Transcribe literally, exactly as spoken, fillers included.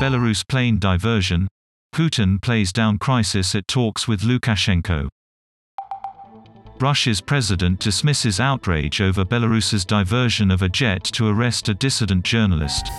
Belarus plane diversion. Putin plays down crisis at talks with Lukashenko. Russia's president dismisses outrage over Belarus's diversion of a jet to arrest a dissident journalist.